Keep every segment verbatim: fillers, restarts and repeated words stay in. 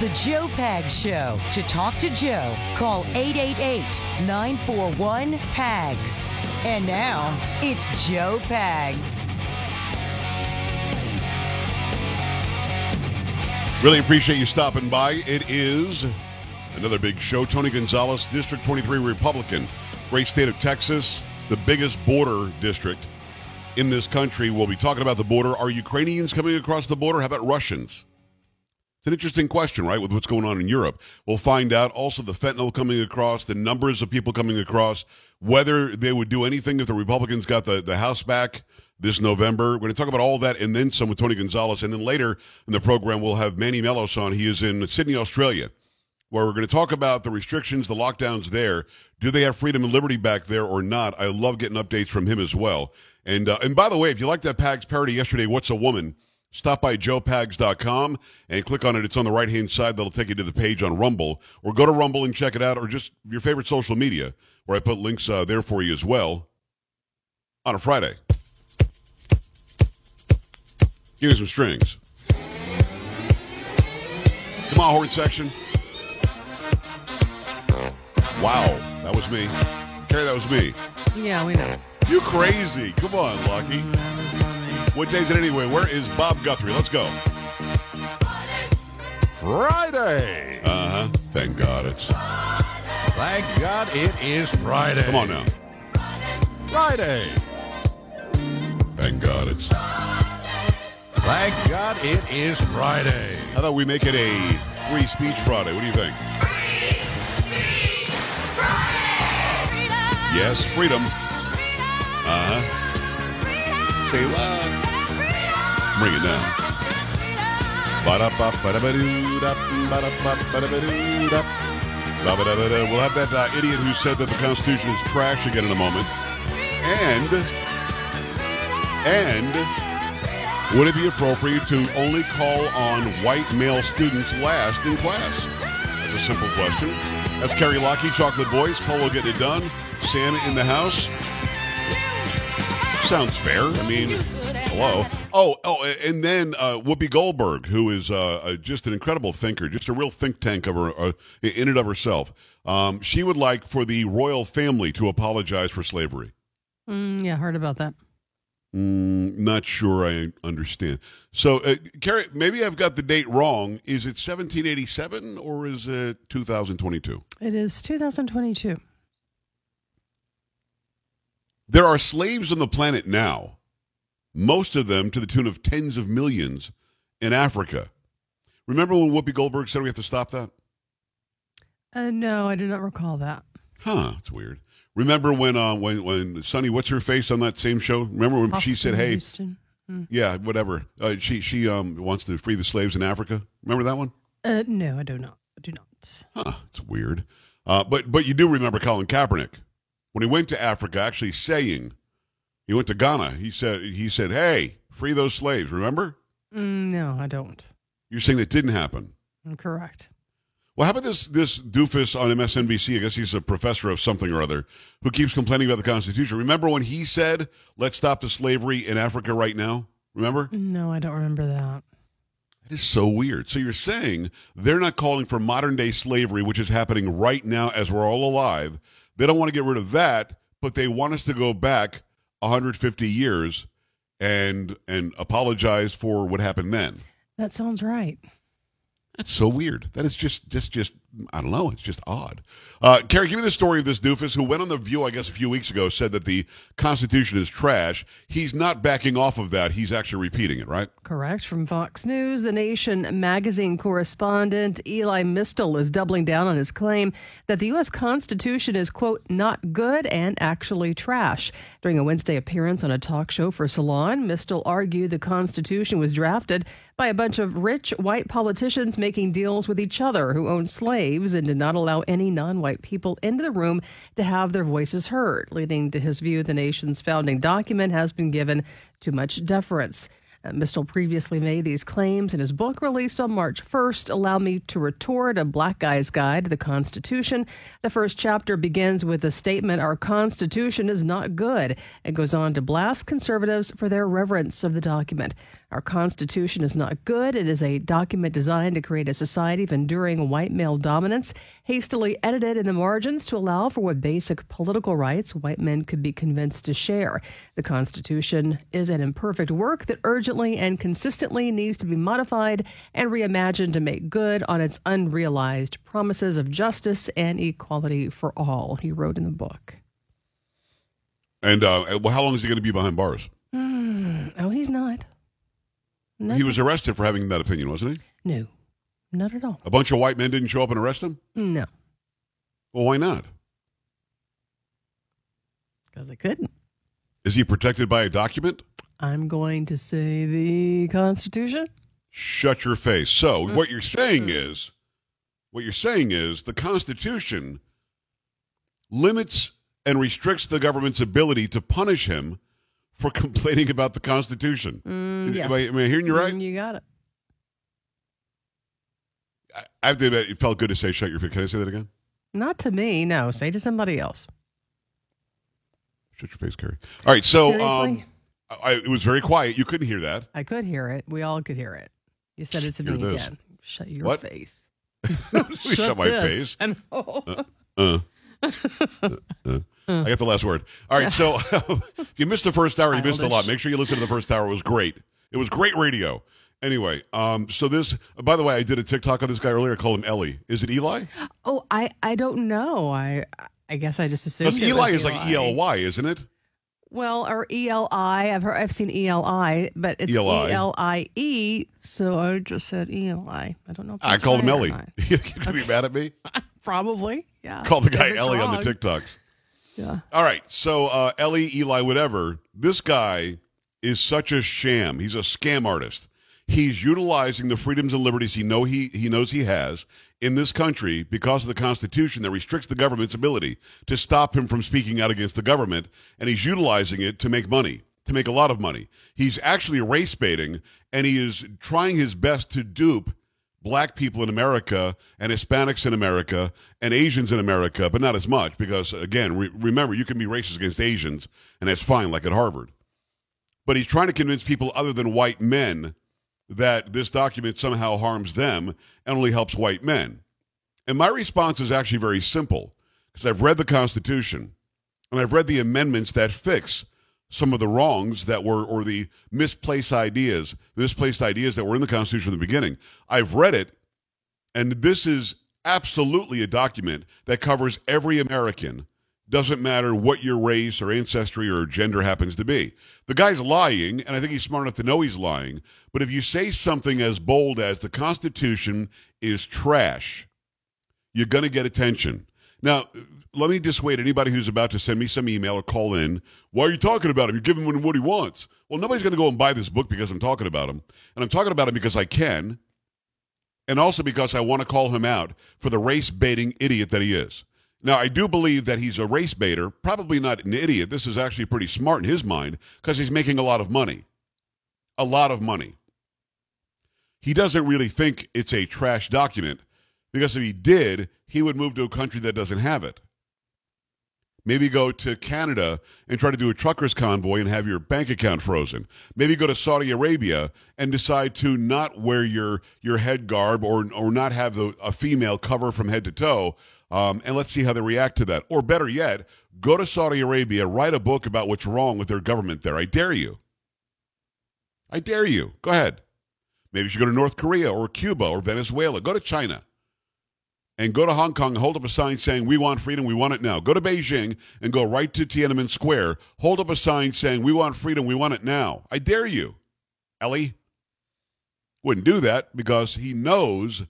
The Joe Pags Show. To talk to Joe, call eight eight eight, nine four one, P A G S. And now, it's Joe Pags. Really appreciate you stopping by. It is another big show. Tony Gonzalez, District twenty-three Republican. Great state of Texas, the biggest border district in this country. We'll be talking about the border. Are Ukrainians coming across the border? How about Russians? It's an interesting question, right, with what's going on in Europe. We'll find out also the fentanyl coming across, the numbers of people coming across, whether they would do anything if the Republicans got the, the House back this November. We're going to talk about all that and then some with Tony Gonzalez. And then later in the program, we'll have Manny Melos on. He is in Sydney, Australia, where we're going to talk about the restrictions, the lockdowns there. Do they have freedom and liberty back there or not? I love getting updates from him as well. And, uh, and by the way, if you liked that Pags parody yesterday, What's a Woman?, stop by joe pags dot com and click on it. It's on the right-hand side. That'll take you to the page on Rumble. Or go to Rumble and check it out, or just your favorite social media, where I put links uh, there for you as well on a Friday. Give me some strings. Come on, horn section. Wow, that was me. Kerry, that was me. Yeah, we know. You crazy. Come on, Lockie. What day is it anyway? Where is Bob Guthrie? Let's go. Friday. Uh-huh. Thank God it's... Thank God it is Friday. Come on now. Friday. Thank God it's... Thank God it is Friday. How about we make it a Free Speech Friday? What do you think? Free Speech Friday. Freedom. Yes, freedom. Uh-huh. Say love. Bring it down. We'll have that uh, idiot who said that the Constitution is trash again in a moment. And, and would it be appropriate to only call on white male students last in class? That's a simple question. That's Kerry Lockie, Chocolate Boys, Polo Getting It Done, Santa in the House. Sounds fair. I mean, hello. Oh, oh, and then uh, Whoopi Goldberg, who is uh, just an incredible thinker, just a real think tank of her, uh, in and of herself. Um, she would like for the royal family to apologize for slavery. Mm, yeah, heard about that. Mm, not sure I understand. So, uh, Kerry, maybe I've got the date wrong. Is it seventeen eighty-seven or is it two thousand twenty-two? It is two thousand twenty-two. There are slaves on the planet now, most of them to the tune of tens of millions in Africa. Remember when Whoopi Goldberg said we have to stop that? Uh, no, I do not recall that. Huh, it's weird. Remember when uh, when when Sonny, what's her face on that same show? Remember when Austin, she said, hey, Houston. Mm. Yeah, whatever. Uh, she she um wants to free the slaves in Africa. Remember that one? Uh, no, I do not. I do not. Huh, it's weird. Uh, but but you do remember Colin Kaepernick. When he went to Africa, actually saying, he went to Ghana, he said, he said, hey, free those slaves, remember? Mm, no, I don't. You're saying that didn't happen? Correct. Well, how about this this doofus on M S N B C, I guess he's a professor of something or other, who keeps complaining about the Constitution. Remember when he said, let's stop the slavery in Africa right now? Remember? No, I don't remember that. That is so weird. So you're saying they're not calling for modern-day slavery, which is happening right now as we're all alive. They don't want to get rid of that, but they want us to go back one hundred fifty years and and apologize for what happened then. That sounds right. That's so weird. That is just, just, just, I don't know. It's just odd. Uh, Kerry, give me the story of this doofus who went on The View, I guess, a few weeks ago, said that the Constitution is trash. He's not backing off of that. He's actually repeating it, right? Correct. From Fox News, The Nation magazine correspondent Elie Mystal is doubling down on his claim that the U S Constitution is, quote, not good and actually trash. During a Wednesday appearance on a talk show for Salon, Mystal argued the Constitution was drafted by a bunch of rich white politicians making deals with each other who owned slaves and did not allow any non-white people into the room to have their voices heard, leading to his view the nation's founding document has been given too much deference. Uh, Mystal previously made these claims in his book released on March first, Allow Me to Retort, A Black Guy's Guide to the Constitution. The first chapter begins with the statement, our Constitution is not good, and goes on to blast conservatives for their reverence of the document. Our Constitution is not good. It is a document designed to create a society of enduring white male dominance, hastily edited in the margins to allow for what basic political rights white men could be convinced to share. The Constitution is an imperfect work that urgently and consistently needs to be modified and reimagined to make good on its unrealized promises of justice and equality for all, he wrote in the book. And uh, well, how long is he going to be behind bars? Mm, oh, he's not. Nothing. He was arrested for having that opinion, wasn't he? No, not at all. A bunch of white men didn't show up and arrest him? No. Well, why not? Because they couldn't. Is he protected by a document? I'm going to say the Constitution. Shut your face. So mm-hmm. what you're saying mm-hmm. is, what you're saying is the Constitution limits and restricts the government's ability to punish him for complaining about the Constitution. Mm, yes. Am I, am I hearing you right? Mm, you got it. I, I have to admit, it felt good to say shut your face. Can I say that again? Not to me, no. Say to somebody else. Shut your face, Kerry. All right, so um, I, I, it was very quiet. You couldn't hear that. I could hear it. We all could hear it. You said it to hear me this. Again. Shut your what? Face. shut, shut my this. Face. I know. Uh, uh. uh, uh. I got the last word. All right, so if you missed the first hour, you missed a lot. Make sure you listen to the first hour. It was great. It was great radio. Anyway, um, so this, by the way, I did a TikTok on this guy earlier. I called him Elie. Is it Elie? Oh, I, I don't know. I I guess I just assumed it Elie is Elie. Like E L Y, isn't it? Well, or E L I. I've heard, I've seen E L I, but it's E L I. E L I E, so I just said E L I. I don't know. If I called right him Elie. You could okay. be mad at me? Probably, yeah. Call the guy Elie wrong. On the TikToks. Yeah. All right. So uh, Elie, Elie, whatever. This guy is such a sham. He's a scam artist. He's utilizing the freedoms and liberties he know he he knows he has in this country because of the Constitution that restricts the government's ability to stop him from speaking out against the government, and he's utilizing it to make money, to make a lot of money. He's actually race baiting, and he is trying his best to dupe Black people in America and Hispanics in America and Asians in America, but not as much because, again, re- remember, you can be racist against Asians, and that's fine, like at Harvard. But he's trying to convince people other than white men that this document somehow harms them and only helps white men. And my response is actually very simple because I've read the Constitution, and I've read the amendments that fix some of the wrongs that were, or the misplaced ideas, misplaced ideas that were in the Constitution from the beginning. I've read it, and this is absolutely a document that covers every American. Doesn't matter what your race or ancestry or gender happens to be. The guy's lying, and I think he's smart enough to know he's lying, but if you say something as bold as the Constitution is trash, you're going to get attention. Now, let me dissuade anybody who's about to send me some email or call in. Why are you talking about him? You're giving him what he wants. Well, nobody's going to go and buy this book because I'm talking about him. And I'm talking about him because I can, and also because I want to call him out for the race-baiting idiot that he is. Now, I do believe that he's a race baiter, probably not an idiot. This is actually pretty smart in his mind because he's making a lot of money. A lot of money. He doesn't really think it's a trash document because if he did, he would move to a country that doesn't have it. Maybe go to Canada and try to do a trucker's convoy and have your bank account frozen. Maybe go to Saudi Arabia and decide to not wear your, your head garb or, or not have the, a female cover from head to toe, um, and let's see how they react to that. Or better yet, Go to Saudi Arabia, write a book about what's wrong with their government there. I dare you. I dare you. Go ahead. Maybe you should go to North Korea or Cuba or Venezuela. Go to China and go to Hong Kong and hold up a sign saying, we want freedom, we want it now. Go to Beijing and go right to Tiananmen Square. Hold up a sign saying, we want freedom, we want it now. I dare you, Elie. Wouldn't do that because he knows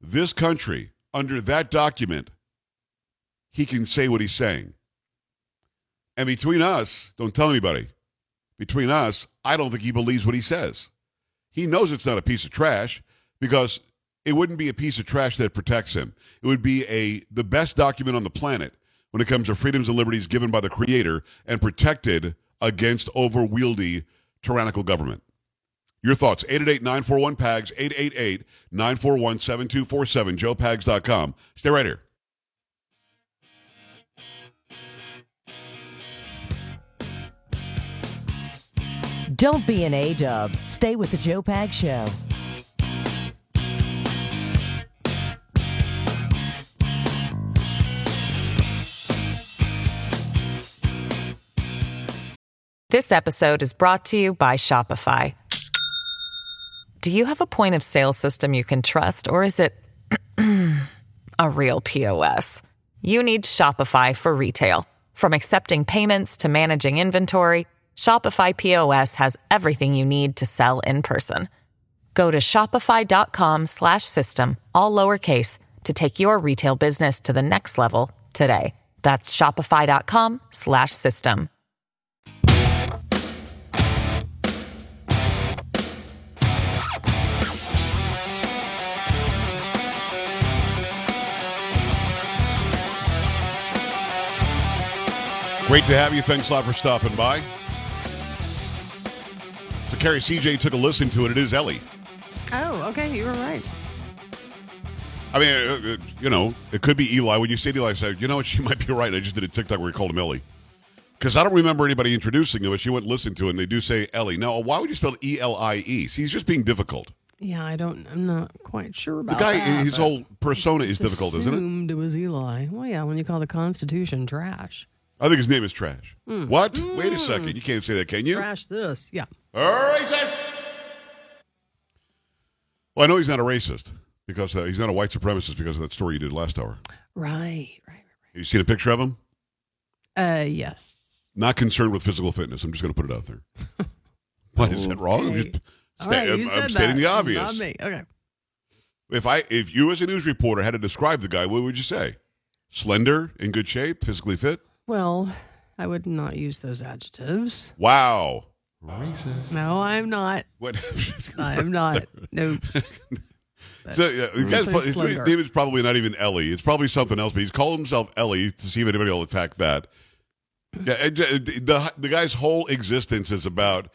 this country, under that document, he can say what he's saying. And between us, don't tell anybody, between us, I don't think he believes what he says. He knows it's not a piece of trash because it wouldn't be a piece of trash that protects him. It would be a the best document on the planet when it comes to freedoms and liberties given by the Creator and protected against overwieldy, tyrannical government. Your thoughts, eight eight eight, nine four one, P A G S, eight eight eight, nine four one, seven two four seven, joe pags dot com. Stay right here. Don't be an A-dub. Stay with The Joe Pags Show. This episode is brought to you by Shopify. Do you have a point of sale system you can trust, or is it a real P O S? You need Shopify for retail. From accepting payments to managing inventory, Shopify P O S has everything you need to sell in person. Go to shopify dot com slash system, all lowercase, to take your retail business to the next level today. That's shopify dot com slash system. Great to have you. Thanks a lot for stopping by. So, Kerry, C J took a listen to it. It is Elie. Oh, okay. You were right. I mean, it, it, you know, it could be Eli. When you say Eli, I said, you know what? She might be right. I just did a TikTok where we called him Elie. Because I don't remember anybody introducing him, but she went and listened to it, and they do say Elie. Now, why would you spell E L I E? See, he's just being difficult. Yeah, I don't, I'm not quite sure about that. The guy, that, his whole persona is difficult, isn't it? Assumed it was Eli. Well, yeah, when you call the Constitution trash. I think his name is Trash. Mm. What? Mm. Wait a second. You can't say that, can you? Trash this. Yeah. A racist! Well, I know he's not a racist because uh, he's not a white supremacist because of that story you did last hour. Right, right, right. right. Have you seen a picture of him? Uh, yes. Not concerned with physical fitness. I'm just going to put it out there. What? Okay. Is that wrong? I'm, just sta- right, I'm, I'm stating the obvious. Not me. Okay. If I, if you as a news reporter had to describe the guy, what would you say? Slender, in good shape, physically fit? Well, I would not use those adjectives. Wow. Racist. No, I'm not. What? I'm not. No. So, yeah, the guy's probably, his name is probably not even Elie. It's probably something else, but he's called himself Elie to see if anybody will attack that. Yeah, the, the guy's whole existence is about,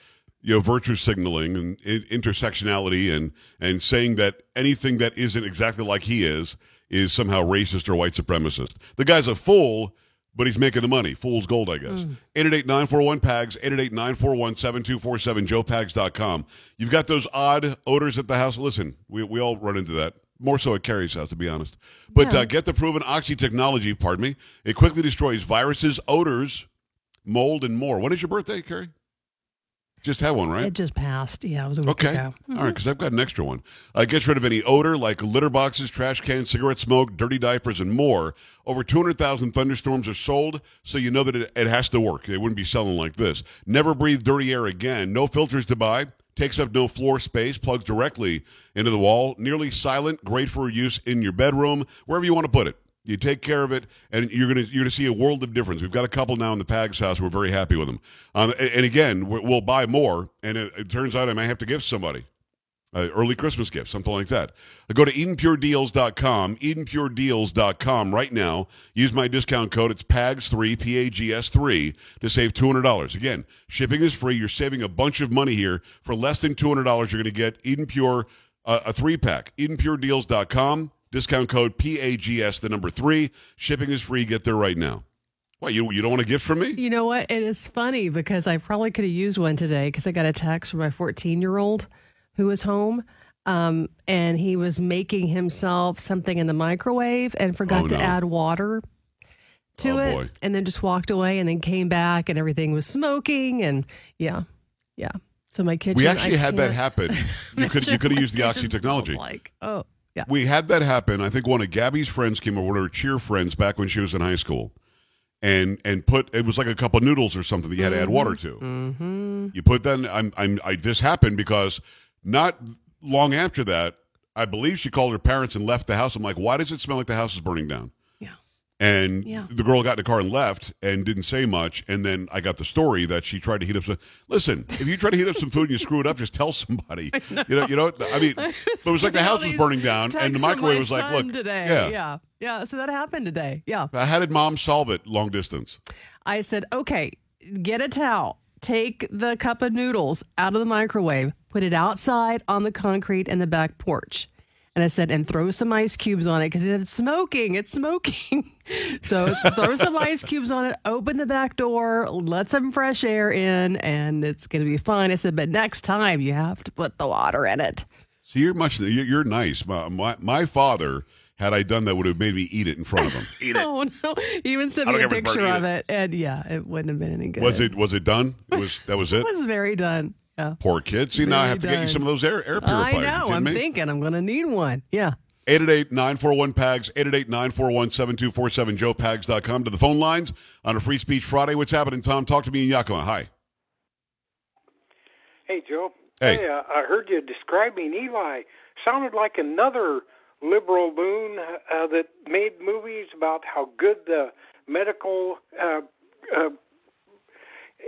you know, virtue signaling and intersectionality and, and saying that anything that isn't exactly like he is is somehow racist or white supremacist. The guy's a fool. But he's making the money. Fool's gold, I guess. Mm. eight eight eight, nine four one, P A G S, eight eight eight, nine four one, seven two four seven, joe pags dot com. You've got those odd odors at the house. Listen, we we all run into that. More so at Kerry's house, to be honest. But yeah. uh, get the proven Oxy technology, pardon me. It quickly destroys viruses, odors, mold, and more. When is your birthday, Kerry? Just had one, right? It just passed. Yeah, it was a week okay. ago. Mm-hmm. All right, because I've got an extra one. Uh, gets rid of any odor like litter boxes, trash cans, cigarette smoke, dirty diapers, and more. Over two hundred thousand thunderstorms are sold, so you know that it, it has to work. They wouldn't be selling like this. Never breathe dirty air again. No filters to buy. Takes up no floor space. Plugs directly into the wall. Nearly silent. Great for use in your bedroom, wherever you want to put it. You take care of it, and you're gonna you're gonna see a world of difference. We've got a couple now in the Pags house. We're very happy with them. Um, and, and again, we'll buy more. And it, it turns out I may have to give somebody an early Christmas gift, something like that. Go to eden pure deals dot com, eden pure deals dot com right now. Use my discount code. It's P A G S three, P A G S three, to save two hundred dollars. Again, shipping is free. You're saving a bunch of money here for less than two hundred dollars. You're gonna get Eden Pure uh, a three pack. eden pure deals dot com. Discount code P A G S, the number three. Shipping is free. Get there right now. What, you, you don't want a gift from me? You know what? It is funny because I probably could have used one today because I got a text from my fourteen-year-old who was home, um, and he was making himself something in the microwave and forgot oh, no. to add water to oh, it boy. and then just walked away and then came back and everything was smoking. And yeah, yeah. So my kitchen. We actually I had that happen. You could you could have used the oxy technology. Like, oh, yeah. We had that happen. I think one of Gabby's friends came over, one of her cheer friends back when she was in high school. And and put, it was like a cup of noodles or something that you had to add water to. Mm-hmm. You put that in, I'm, I'm, I, this happened because not long after that, I believe she called her parents and left the house. I'm like, why does it smell like the house is burning down? Yeah. And yeah. the girl got in the car and left and didn't say much. And then I got the story that she tried to heat up some, listen, if you try to heat up some food and you screw it up, just tell somebody. Know. You know, you know. I mean, I it was like the house was burning down and the microwave was like, look. Today. Yeah. Yeah. Yeah, so that happened today. Yeah. How did mom solve it long distance? I said, okay, get a towel. Take the cup of noodles out of the microwave. Put it outside on the concrete in the back porch. And I said, and throw some ice cubes on it because it's smoking. It's smoking. So throw some ice cubes on it. Open the back door. Let some fresh air in. And it's going to be fine. I said, but next time you have to put the water in it. So you're much, you're nice. My, my, my father... Had I done that, would have made me eat it in front of him. Eat it. Oh no! He even sent me a picture of it, and yeah, it wouldn't have been any good. Was it? Was it done? It was that was it? It was very done. Yeah. Poor kid. See, now I have to get you some of those air air purifiers. I know. I'm thinking I'm going to need one. Yeah. eight eight eight, nine four one, P A G S, eight eight eight, nine four one, seven two four seven, joe pags dot com. To the phone lines on a Free Speech Friday. What's happening, Tom? Talk to me in Yakima. Hi. Hey, Joe. Hey. Hey, uh, I heard you describing Eli. Sounded like another liberal loon uh, that made movies about how good the medical uh, uh,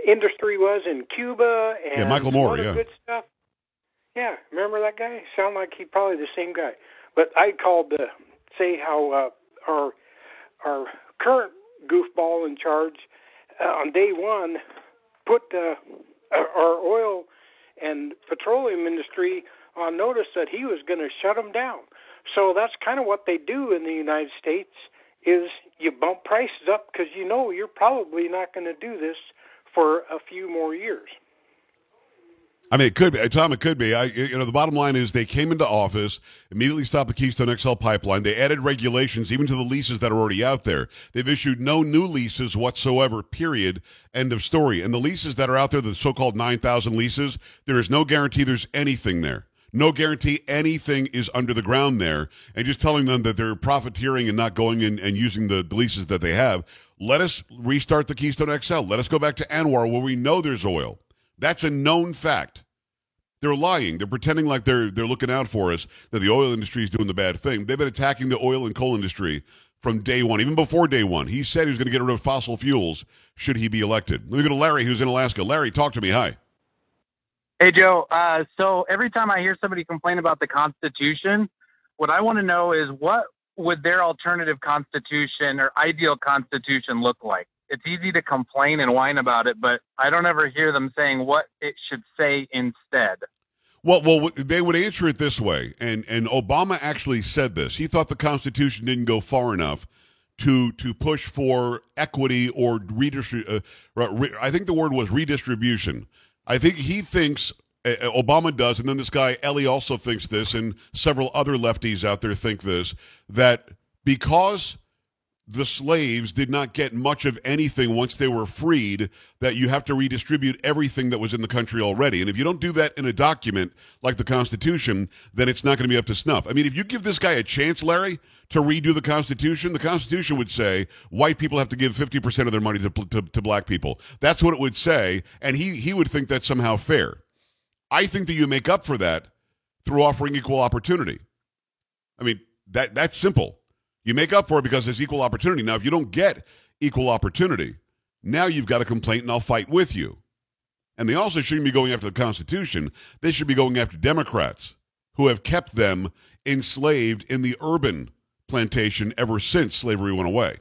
industry was in Cuba and yeah, Michael Moore, yeah. good stuff. Yeah, remember that guy? Sound like he's probably the same guy. But I called to say how uh, our our current goofball in charge uh, on day one put uh, our oil and petroleum industry on notice that he was going to shut them down. So that's kind of what they do in the United States is you bump prices up because you know you're probably not going to do this for a few more years. I mean, it could be. Tom, it could be. I, you know, the bottom line is they came into office, immediately stopped the Keystone X L pipeline. They added regulations even to the leases that are already out there. They've issued no new leases whatsoever, period, end of story. And the leases that are out there, the so-called nine thousand leases, there is no guarantee there's anything there. No guarantee anything is under the ground there, and just telling them that they're profiteering and not going in and using the, the leases that they have. Let us restart the Keystone X L. Let us go back to Anwar where we know there's oil. That's a known fact. They're lying. They're pretending like they're they're looking out for us, that the oil industry is doing the bad thing. They've been attacking the oil and coal industry from day one, even before day one. He said he was going to get rid of fossil fuels should he be elected. Let me go to Larry, who's in Alaska. Larry, talk to me. Hi. Hey, Joe. Uh, so every time I hear somebody complain about the Constitution, what I want to know is what would their alternative Constitution or ideal Constitution look like? It's easy to complain and whine about it, but I don't ever hear them saying what it should say instead. Well, well, they would answer it this way, and, and Obama actually said this. He thought the Constitution didn't go far enough to to push for equity or redistribution. Uh, re- I think the word was redistribution. I think he thinks, uh, Obama does, and then this guy, Elie, also thinks this, and several other lefties out there think this, that because the slaves did not get much of anything once they were freed, that you have to redistribute everything that was in the country already. And if you don't do that in a document like the Constitution, then it's not going to be up to snuff. I mean, if you give this guy a chance, Larry, to redo the Constitution, the Constitution would say white people have to give fifty percent of their money to, to, to black people. That's what it would say, and he, he would think that's somehow fair. I think that you make up for that through offering equal opportunity. I mean, that that's simple. You make up for it because there's equal opportunity. Now, if you don't get equal opportunity, now you've got a complaint and I'll fight with you. And they also shouldn't be going after the Constitution. They should be going after Democrats who have kept them enslaved in the urban plantation ever since slavery went away.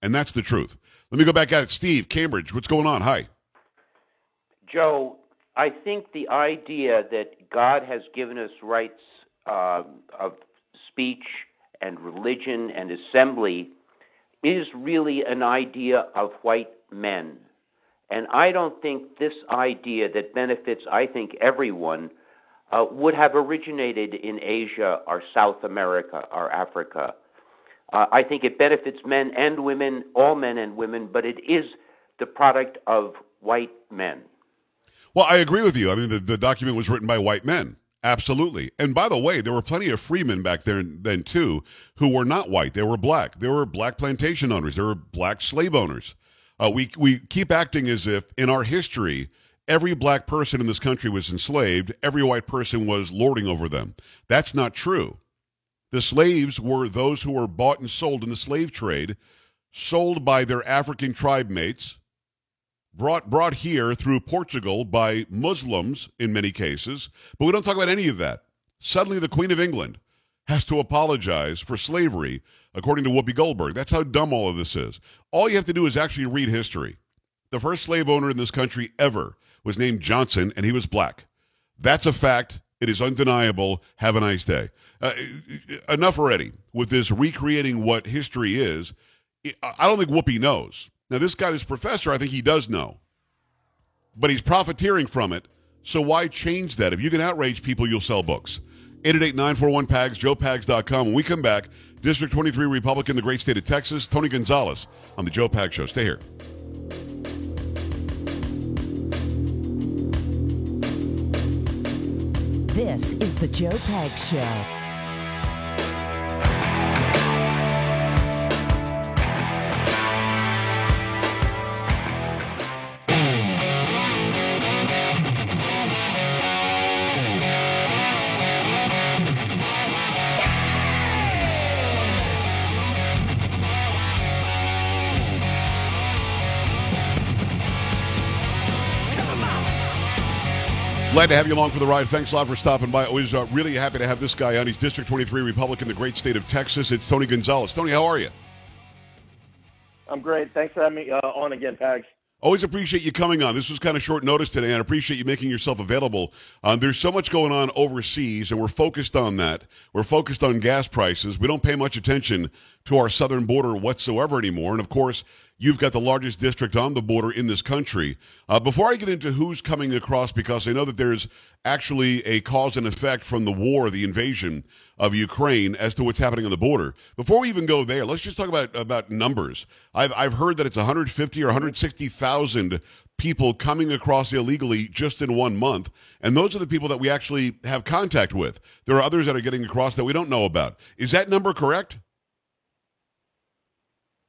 And that's the truth. Let me go back at it. Steve, Cambridge, what's going on? Hi. Joe, I think the idea that God has given us rights uh, of speech and religion and assembly is really an idea of white men. And I don't think this idea that benefits, I think, everyone uh, would have originated in Asia or South America or Africa. Uh, I think it benefits men and women, all men and women, but it is the product of white men. Well, I agree with you. I mean, the, the document was written by white men. Absolutely. And by the way, there were plenty of freemen back there then, too, who were not white. They were black. There were black plantation owners. There were black slave owners. Uh, we we keep acting as if in our history, every black person in this country was enslaved. Every white person was lording over them. That's not true. The slaves were those who were bought and sold in the slave trade, sold by their African tribe mates, brought brought here through Portugal by Muslims in many cases. But we don't talk about any of that. Suddenly the Queen of England has to apologize for slavery, according to Whoopi Goldberg. That's how dumb all of this is. All you have to do is actually read history. The first slave owner in this country ever was named Johnson, and he was black. That's a fact. It is undeniable. Have a nice day. Uh, enough already with this recreating what history is. I don't think Whoopi knows. Now, this guy, this professor, I think he does know. But he's profiteering from it, so why change that? If you can outrage people, you'll sell books. eight eight eight, nine four one, P A G S, joe pags dot com. When we come back, District twenty-three Republican, the great state of Texas, Tony Gonzalez on The Joe Pags Show. Stay here. This is The Joe Pags Show. Glad to have you along for the ride. Thanks a lot for stopping by. Always uh, really happy to have this guy on. He's District twenty-three Republican, the great state of Texas. It's Tony Gonzalez. Tony, how are you? I'm great. Thanks for having me uh, on again, Pags. Always appreciate you coming on. This was kind of short notice today, and I appreciate you making yourself available. Um, there's so much going on overseas, and we're focused on that. We're focused on gas prices. We don't pay much attention to our southern border whatsoever anymore. And, of course, you've got the largest district on the border in this country. Uh, before I get into who's coming across, because I know that there's actually a cause and effect from the war, the invasion of Ukraine, as to what's happening on the border. Before we even go there, let's just talk about, about numbers. I've I've heard that it's one hundred fifty or one hundred sixty thousand people coming across illegally just in one month, and those are the people that we actually have contact with. There are others that are getting across that we don't know about. Is that number correct?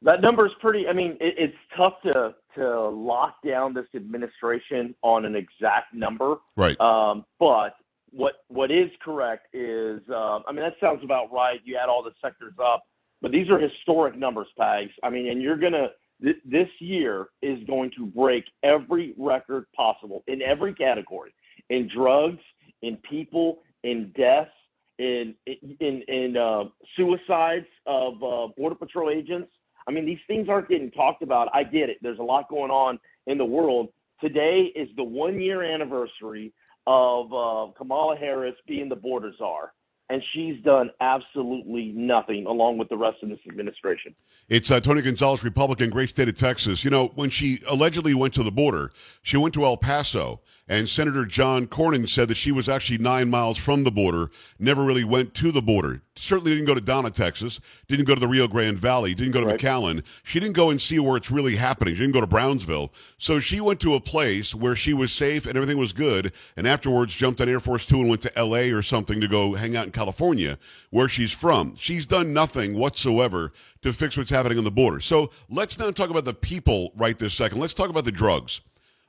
That number is pretty, I mean, it, it's tough to, to lock down this administration on an exact number. Right. Um, but what what is correct is, uh, I mean, that sounds about right. You add all the sectors up. But these are historic numbers, Pags. I mean, and you're going to, th- this year is going to break every record possible in every category, in drugs, in people, in deaths, in, in, in uh, suicides of uh, Border Patrol agents. I mean, these things aren't getting talked about. I get it. There's a lot going on in the world. Today is the one-year anniversary of uh, Kamala Harris being the border czar, and she's done absolutely nothing along with the rest of this administration. It's uh, Tony Gonzalez, Republican, great state of Texas. You know, when she allegedly went to the border, she went to El Paso, and Senator John Cornyn said that she was actually nine miles from the border, never really went to the border. Certainly didn't go to Donna, Texas, didn't go to the Rio Grande Valley, didn't go to right. McAllen. She didn't go and see where it's really happening. She didn't go to Brownsville. So she went to a place where she was safe and everything was good, and afterwards jumped on Air Force Two and went to L A or something to go hang out in California, where she's from. She's done nothing whatsoever to fix what's happening on the border. So let's not talk about the people right this second. Let's talk about the drugs.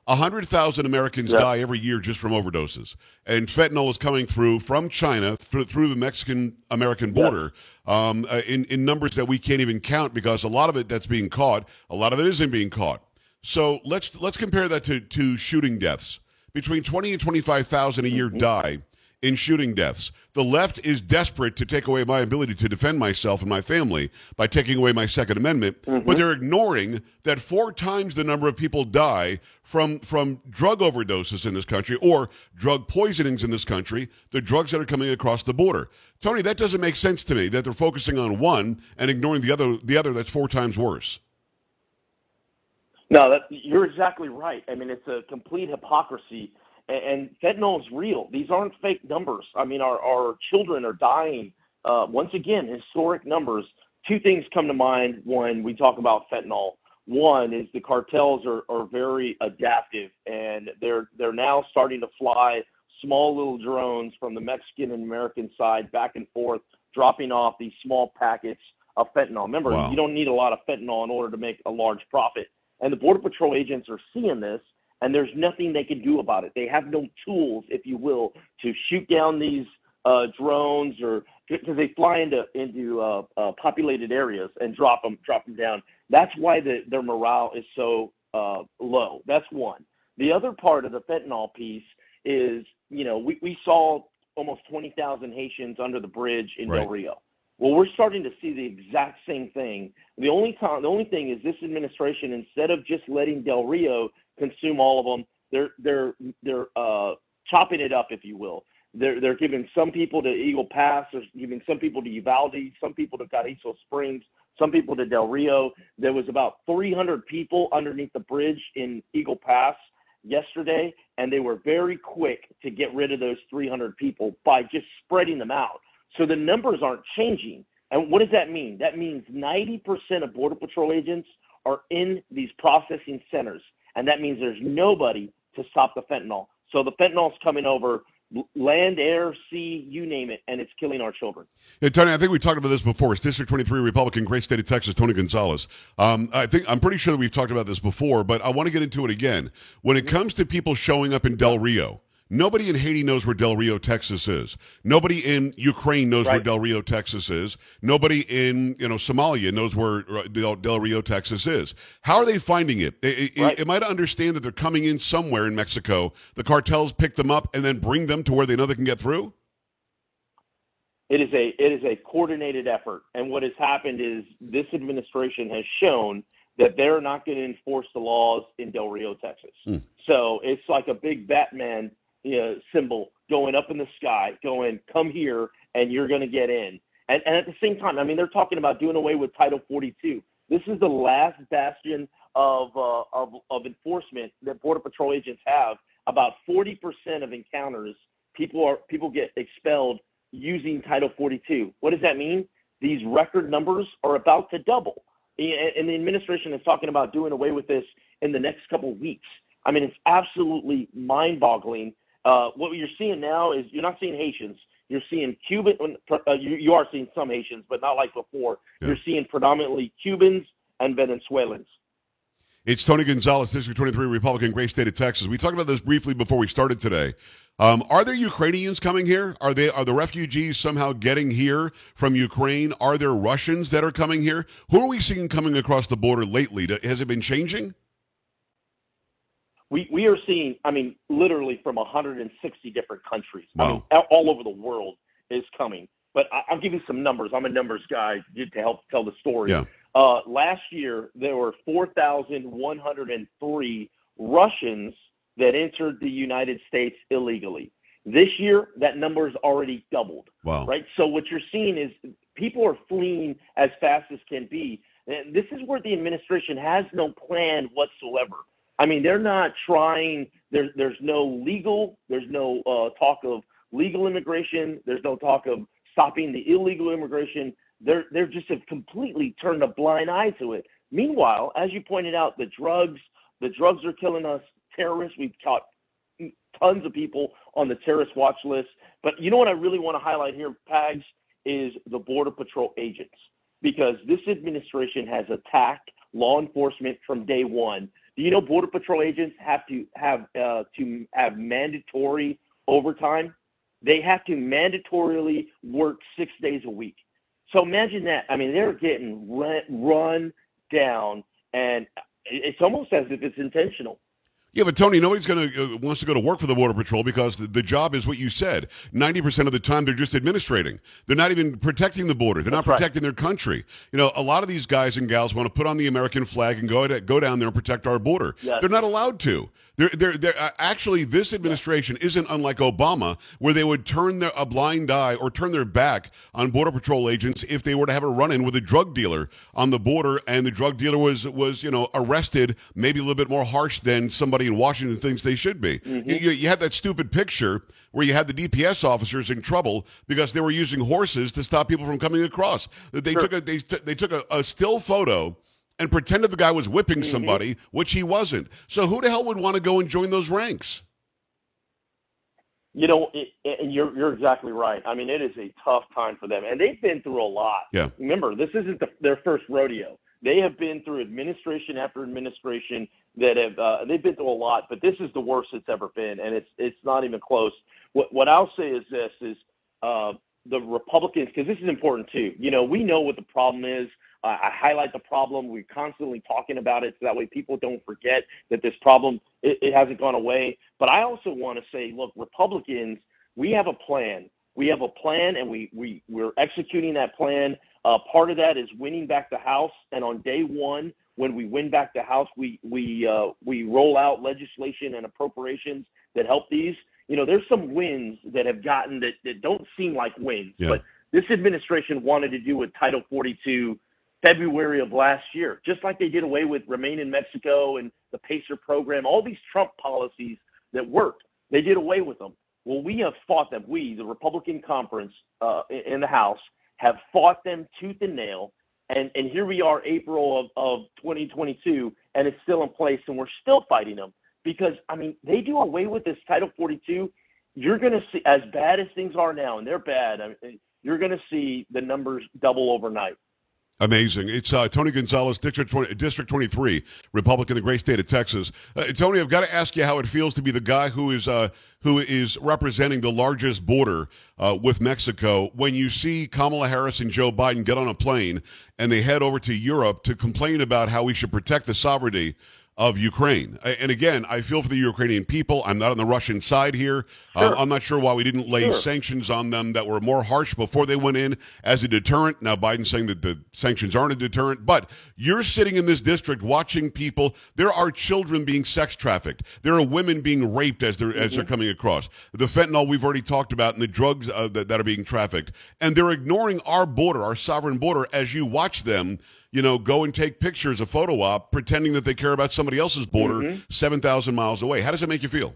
one hundred thousand Americans yep. die every year just from overdoses. And fentanyl is coming through from China th- through the Mexican-American border yep. um, uh, in, in numbers that we can't even count, because a lot of it that's being caught, a lot of it isn't being caught. So let's let's compare that to, to shooting deaths. Between twenty thousand and twenty-five thousand a year mm-hmm. die in shooting deaths. The left is desperate to take away my ability to defend myself and my family by taking away my Second Amendment, mm-hmm. but they're ignoring that four times the number of people die from from drug overdoses in this country, or drug poisonings in this country, the drugs that are coming across the border. Tony, that doesn't make sense to me, that they're focusing on one and ignoring the other, the other that's four times worse. No, that, you're exactly right. I mean, it's a complete hypocrisy. And fentanyl is real. These aren't fake numbers. I mean, our, our children are dying, uh, once again, historic numbers, two things come to mind when we talk about fentanyl. One is the cartels are, are very adaptive, and they're they're now starting to fly small little drones from the Mexican and American side back and forth, dropping off these small packets of fentanyl. Remember, wow. you don't need a lot of fentanyl in order to make a large profit. And the Border Patrol agents are seeing this, and there's nothing they can do about it. They have no tools, if you will, to shoot down these uh, drones, or because they fly into into uh, uh, populated areas and drop them, drop them down. That's why the, their morale is so uh, low. That's one. The other part of the fentanyl piece is, you know, we, we saw almost twenty thousand Haitians under the bridge in right. Del Rio. Well, we're starting to see the exact same thing. The only time, the only thing is this administration, instead of just letting Del Rio consume all of them, they're they're they're uh, chopping it up, if you will. They're they're giving some people to Eagle Pass, they're giving some people to Uvalde, some people to Carrizo Springs, some people to Del Rio. There was about three hundred people underneath the bridge in Eagle Pass yesterday, and they were very quick to get rid of those three hundred people by just spreading them out. So the numbers aren't changing. And what does that mean? That means ninety percent of Border Patrol agents are in these processing centers. And that means there's nobody to stop the fentanyl. So the fentanyl's coming over land, air, sea, you name it, and it's killing our children. Yeah, Tony, I think we talked about this before. It's District twenty-three, Republican, great state of Texas, Tony Gonzalez. Um, I think I'm pretty sure that we've talked about this before, but I want to get into it again. When it comes to people showing up in Del Rio, nobody in Haiti knows where Del Rio, Texas is. Nobody in Ukraine knows right. where Del Rio, Texas is. Nobody in you know Somalia knows where Del, Del Rio, Texas is. How are they finding it? it, it right. Am I to understand that they're coming in somewhere in Mexico, the cartels pick them up and then bring them to where they know they can get through? It is a it is a coordinated effort. And what has happened is this administration has shown that they're not going to enforce the laws in Del Rio, Texas. Mm. So it's like a big Batman You know, symbol going up in the sky, going, come here, and you're going to get in. And, and at the same time, I mean, they're talking about doing away with Title forty-two. This is the last bastion of, uh, of, of enforcement that Border Patrol agents have. About forty percent of encounters, people are people get expelled using Title forty-two. What does that mean? These record numbers are about to double. And, and the administration is talking about doing away with this in the next couple of weeks. I mean, it's absolutely mind-boggling. Uh, what you're seeing now is you're not seeing Haitians. You're seeing Cuban. Uh, you, you are seeing some Haitians, but not like before. Yeah. You're seeing predominantly Cubans and Venezuelans. It's Tony Gonzalez, District twenty-three, Republican, great state of Texas. We talked about this briefly before we started today. Um, are there Ukrainians coming here? Are they are the refugees somehow getting here from Ukraine? Are there Russians that are coming here? Who are we seeing coming across the border lately? Has it been changing? We we are seeing, I mean, literally from one hundred sixty different countries. Wow. I mean, all over the world is coming. But I, I'll give you some numbers. I'm a numbers guy to help tell the story. Yeah. Uh, last year, there were four thousand one hundred three Russians that entered the United States illegally. This year, that number's already doubled. Wow. Right? So what you're seeing is people are fleeing as fast as can be. And this is where the administration has no plan whatsoever. I mean, they're not trying, there, there's no legal, there's no uh, talk of legal immigration, there's no talk of stopping the illegal immigration. They're, they're just have completely turned a blind eye to it. Meanwhile, as you pointed out, the drugs, the drugs are killing us, terrorists, we've caught tons of people on the terrorist watch list. But you know what I really want to highlight here, Pags, is the Border Patrol agents. Because this administration has attacked law enforcement from day one. You know, Border Patrol agents have to have uh, to have mandatory overtime. They have to mandatorily work six days a week. So imagine that. I mean, they're getting run, run down, and it's almost as if it's intentional. Yeah, but Tony, nobody's going to uh, wants to go to work for the Border Patrol because the, the job is what you said. ninety percent of the time, they're just administrating. They're not even protecting the border. They're That's not protecting right. their country. You know, a lot of these guys and gals want to put on the American flag and go to, go down there and protect our border. Yes. They're not allowed to. They're, they're, they're, uh, actually, this administration isn't unlike Obama, where they would turn their, a blind eye or turn their back on Border Patrol agents if they were to have a run-in with a drug dealer on the border, and the drug dealer was, was you know, arrested, maybe a little bit more harsh than somebody in Washington thinks they should be. Mm-hmm. You, you have that stupid picture where you had the D P S officers in trouble because they were using horses to stop people from coming across. They sure. took a, they, they took a, a still photo and pretended the guy was whipping somebody, mm-hmm. which he wasn't. So who the hell would want to go and join those ranks? You know, it, it, you're, you're exactly right. I mean, it is a tough time for them, and they've been through a lot. Yeah. Remember, this isn't the, their first rodeo. They have been through administration after administration that have uh, they've been through a lot, but this is the worst it's ever been, and it's it's not even close. What what I'll say is this is uh, the Republicans, because this is important too. You know, we know what the problem is. I highlight the problem. We're constantly talking about it, so that way people don't forget that this problem, it, it hasn't gone away. But I also want to say, look, Republicans, we have a plan. We have a plan, and we, we, we're executing that plan. Uh, part of that is winning back the House, and on day one, when we win back the House, we, we, uh, we roll out legislation and appropriations that help these. You know, there's some wins that have gotten that, that don't seem like wins, yeah. but this administration wanted to do with Title forty-two February of last year, just like they did away with Remain in Mexico and the PACER program, all these Trump policies that worked. They did away with them. Well, we have fought them. We, the Republican conference uh, in the House, have fought them tooth and nail. And, and here we are, April of, of twenty twenty-two, and it's still in place, and we're still fighting them. Because, I mean, they do away with this Title forty-two. You're going to see, as bad as things are now, and they're bad, I mean, you're going to see the numbers double overnight. Amazing. It's uh, Tony Gonzalez, District twenty, District twenty-three, Republican in the great state of Texas. Uh, Tony, I've got to ask you how it feels to be the guy who is uh, who is representing the largest border uh, with Mexico when you see Kamala Harris and Joe Biden get on a plane and they head over to Europe to complain about how we should protect the sovereignty of Ukraine. And again, I feel for the Ukrainian people. I'm not on the Russian side here. Sure. Uh, I'm not sure why we didn't lay sure. sanctions on them that were more harsh before they went in as a deterrent. Now, Biden's saying that the sanctions aren't a deterrent, but you're sitting in this district watching people. There are children being sex trafficked. There are women being raped as they're, mm-hmm. as they're coming across. The fentanyl we've already talked about and the drugs uh, that, that are being trafficked. And they're ignoring our border, our sovereign border, as you watch them you know, go and take pictures, a photo op, pretending that they care about somebody else's border mm-hmm. seven thousand miles away. How does it make you feel?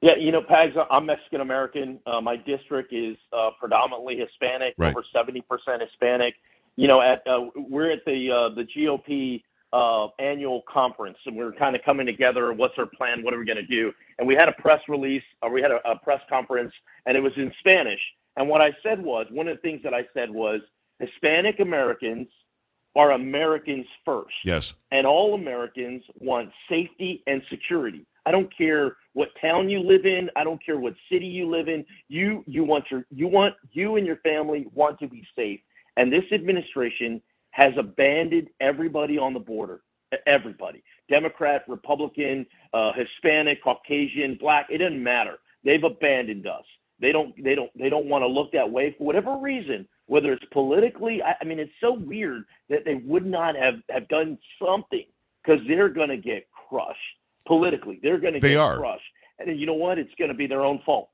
Yeah, you know, Pags, I'm Mexican-American. Uh, my district is uh, predominantly Hispanic, right. over seventy percent Hispanic. You know, at uh, we're at the uh, the G O P uh, annual conference, and we're kind of coming together. What's our plan? What are we going to do? And we had a press release, or we had a, a press conference, and it was in Spanish. And what I said was, one of the things that I said was, Hispanic Americans are Americans first. Yes. And all Americans want safety and security. I don't care what town you live in. I don't care what city you live in. You you want your you want you and your family want to be safe. And this administration has abandoned everybody on the border. Everybody. Democrat, Republican, uh, Hispanic, Caucasian, Black, it doesn't matter. They've abandoned us. They don't they don't they don't want to look that way for whatever reason. Whether it's politically, I mean, it's so weird that they would not have, have done something because they're going to get crushed politically. They're going to get are. crushed. And you know what? It's going to be their own fault.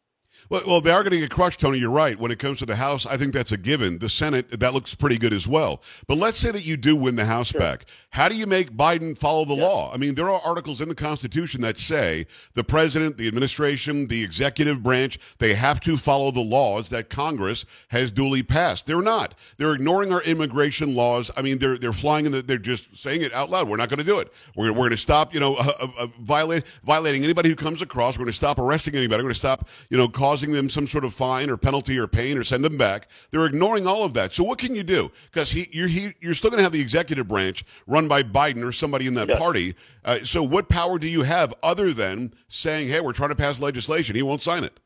Well, well, they are going to get crushed, Tony. You're right. When it comes to the House, I think that's a given. The Senate, that looks pretty good as well. But let's say that you do win the House sure. back. How do you make Biden follow the yeah. law? I mean, there are articles in the Constitution that say the president, the administration, the executive branch, they have to follow the laws that Congress has duly passed. They're not. They're ignoring our immigration laws. I mean, they're they're flying in the, they're just saying it out loud. We're not going to do it. We're, we're going to stop, you know, uh, uh, violate, violating anybody who comes across. We're going to stop arresting anybody. We're going to stop, you know, causing them some sort of fine or penalty or pain or send them back. They're ignoring all of that. So what can you do? Because he, you're, he, you're still going to have the executive branch run by Biden or somebody in that yeah. party. Uh, so what power do you have other than saying, hey, we're trying to pass legislation? He won't sign it.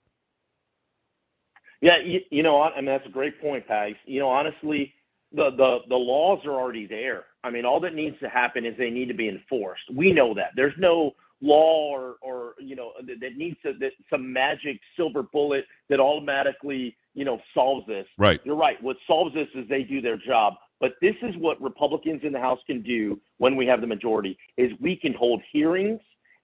Yeah, you, you know, I mean, that's a great point, Pags. You know, honestly, the, the, the laws are already there. I mean, all that needs to happen is they need to be enforced. We know that. There's no law or, or, you know, that, that needs to, that some magic silver bullet that automatically, you know, solves this. Right. You're right. What solves this is they do their job. But this is what Republicans in the House can do when we have the majority is we can hold hearings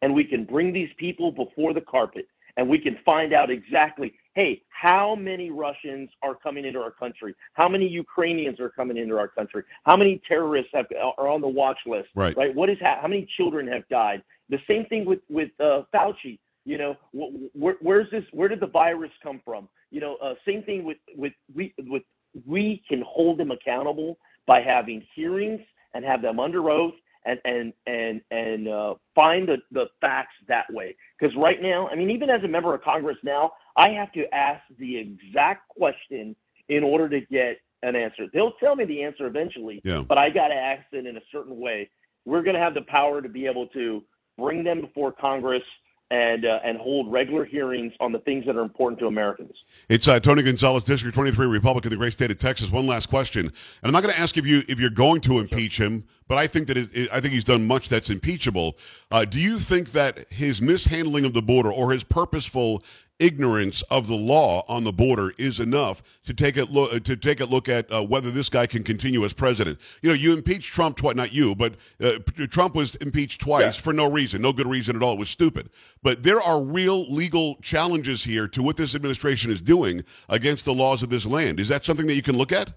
and we can bring these people before the carpet, and we can find out exactly, hey, how many Russians are coming into our country? How many Ukrainians are coming into our country? How many terrorists have, are on the watch list? Right. Right. What is ha- how many children have died? The same thing with with uh, Fauci. You know, wh- wh- where's this? Where did the virus come from? You know, uh, same thing with with we with we can hold them accountable by having hearings and have them under oath. And and and and uh, find the, the facts that way. Because right now, I mean, even as a member of Congress now, I have to ask the exact question in order to get an answer. They'll tell me the answer eventually, yeah. but I got to ask it in a certain way. We're going to have the power to be able to bring them before Congress and uh, and hold regular hearings on the things that are important to Americans. It's uh, Tony Gonzalez, District twenty-three, Republican, the great state of Texas. One last question, and I'm not going to ask if you if you're going to impeach him, but I think that it, it, I think he's done much that's impeachable. Uh, do you think that his mishandling of the border or his purposeful ignorance of the law on the border is enough to take a look to take a look at uh, whether this guy can continue as president? You know, you impeached Trump twice, not you, but uh, Trump was impeached twice yeah. for no reason, no good reason at all. It was stupid. But there are real legal challenges here to what this administration is doing against the laws of this land. Is that something that you can look at?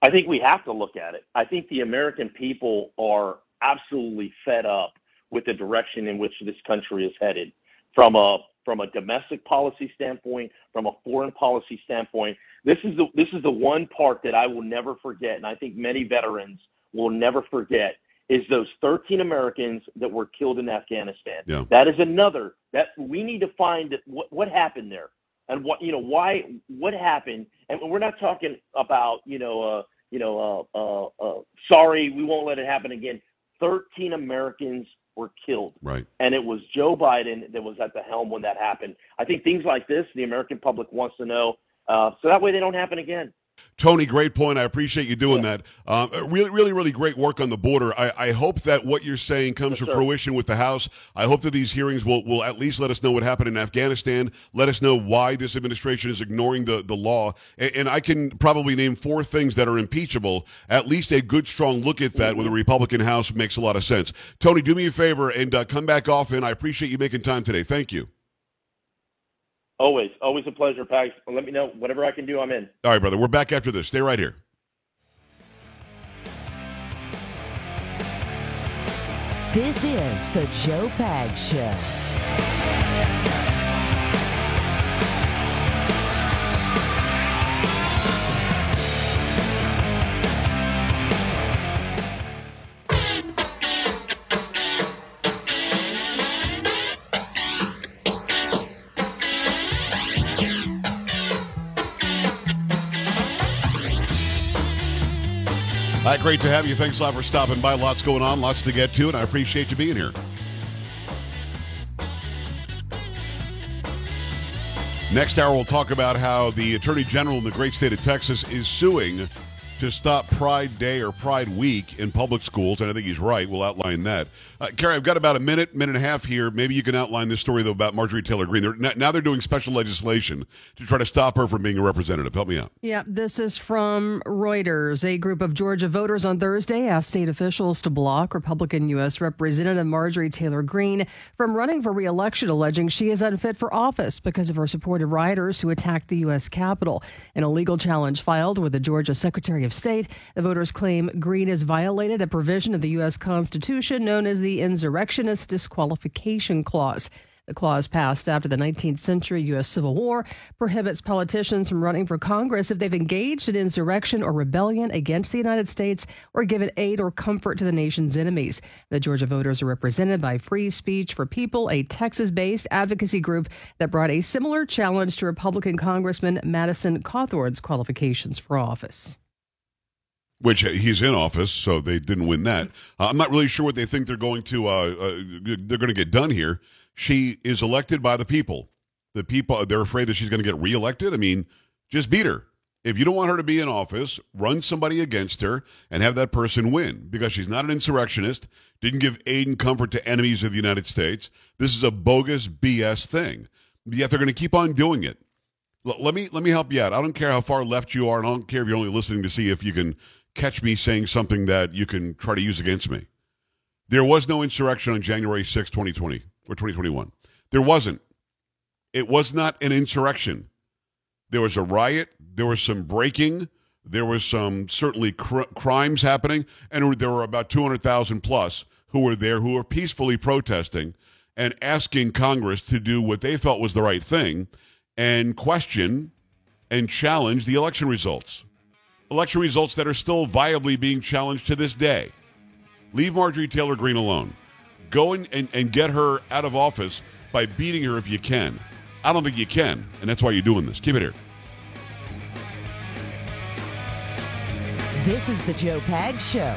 I think we have to look at it. I think the American people are absolutely fed up with the direction in which this country is headed. From a from a domestic policy standpoint, from a foreign policy standpoint, this is the this is the one part that I will never forget, and I think many veterans will never forget, is those thirteen Americans that were killed in Afghanistan. Yeah. That is another that we need to find what what happened there, and what you know why what happened, and we're not talking about you know uh, you know uh, uh, uh, sorry, we won't let it happen again. thirteen Americans were killed. Right. And it was Joe Biden that was at the helm when that happened. I think things like this, the American public wants to know, uh, so that way they don't happen again. Tony, great point. I appreciate you doing yeah. that. Um, really, really, really great work on the border. I, I hope that what you're saying comes yes, to sir. fruition with the House. I hope that these hearings will, will at least let us know what happened in Afghanistan, let us know why this administration is ignoring the, the law. And, and I can probably name four things that are impeachable. At least a good, strong look at that mm-hmm. with a Republican House makes a lot of sense. Tony, do me a favor and uh, come back often. I appreciate you making time today. Thank you. Always, always a pleasure, Pags. Let me know. Whatever I can do, I'm in. All right, brother. We're back after this. Stay right here. This is The Joe Pags Show. All right, great to have you. Thanks a lot for stopping by. Lots going on, lots to get to, and I appreciate you being here. Next hour, we'll talk about how the Attorney General in the great state of Texas is suing to stop Pride Day or Pride Week in public schools, and I think he's right. We'll outline that. Uh, Kerry, I've got about a minute, minute and a half here. Maybe you can outline this story, though, about Marjorie Taylor Greene. They're, now they're doing special legislation to try to stop her from being a representative. Help me out. Yeah, this is from Reuters. A group of Georgia voters on Thursday asked state officials to block Republican U S Representative Marjorie Taylor Greene from running for re-election, alleging she is unfit for office because of her support of rioters who attacked the U S Capitol. In a legal challenge filed with the Georgia Secretary of State, the voters claim Greene has violated a provision of the U S Constitution known as the Insurrectionist Disqualification Clause. The clause, passed after the nineteenth century U S Civil War, prohibits politicians from running for Congress if they've engaged in insurrection or rebellion against the United States or given aid or comfort to the nation's enemies. The Georgia voters are represented by Free Speech for People, a Texas-based advocacy group that brought a similar challenge to Republican Congressman Madison Cawthorn's qualifications for office. Which he's in office, so they didn't win that. Uh, I'm not really sure what they think they're going to. Uh, uh, they're going to get done here. She is elected by the people. The people. They're afraid that she's going to get reelected. I mean, just beat her. If you don't want her to be in office, run somebody against her and have that person win, because she's not an insurrectionist. Didn't give aid and comfort to enemies of the United States. This is a bogus B S thing. Yet they're going to keep on doing it. L- let me let me help you out. I don't care how far left you are, and I don't care if you're only listening to see if you can catch me saying something that you can try to use against me. There was no insurrection on January sixth, twenty twenty or twenty twenty-one. There wasn't. It was not an insurrection. There was a riot. There was some breaking. There was some certainly cr- crimes happening. And there were about two hundred thousand plus who were there who were peacefully protesting and asking Congress to do what they felt was the right thing and question and challenge the election results. Election results that are still viably being challenged to this day. Leave Marjorie Taylor Greene alone. Go and, and, and get her out of office by beating her if you can. I don't think you can, and that's why you're doing this. Keep it here. This is The Joe Pags Show.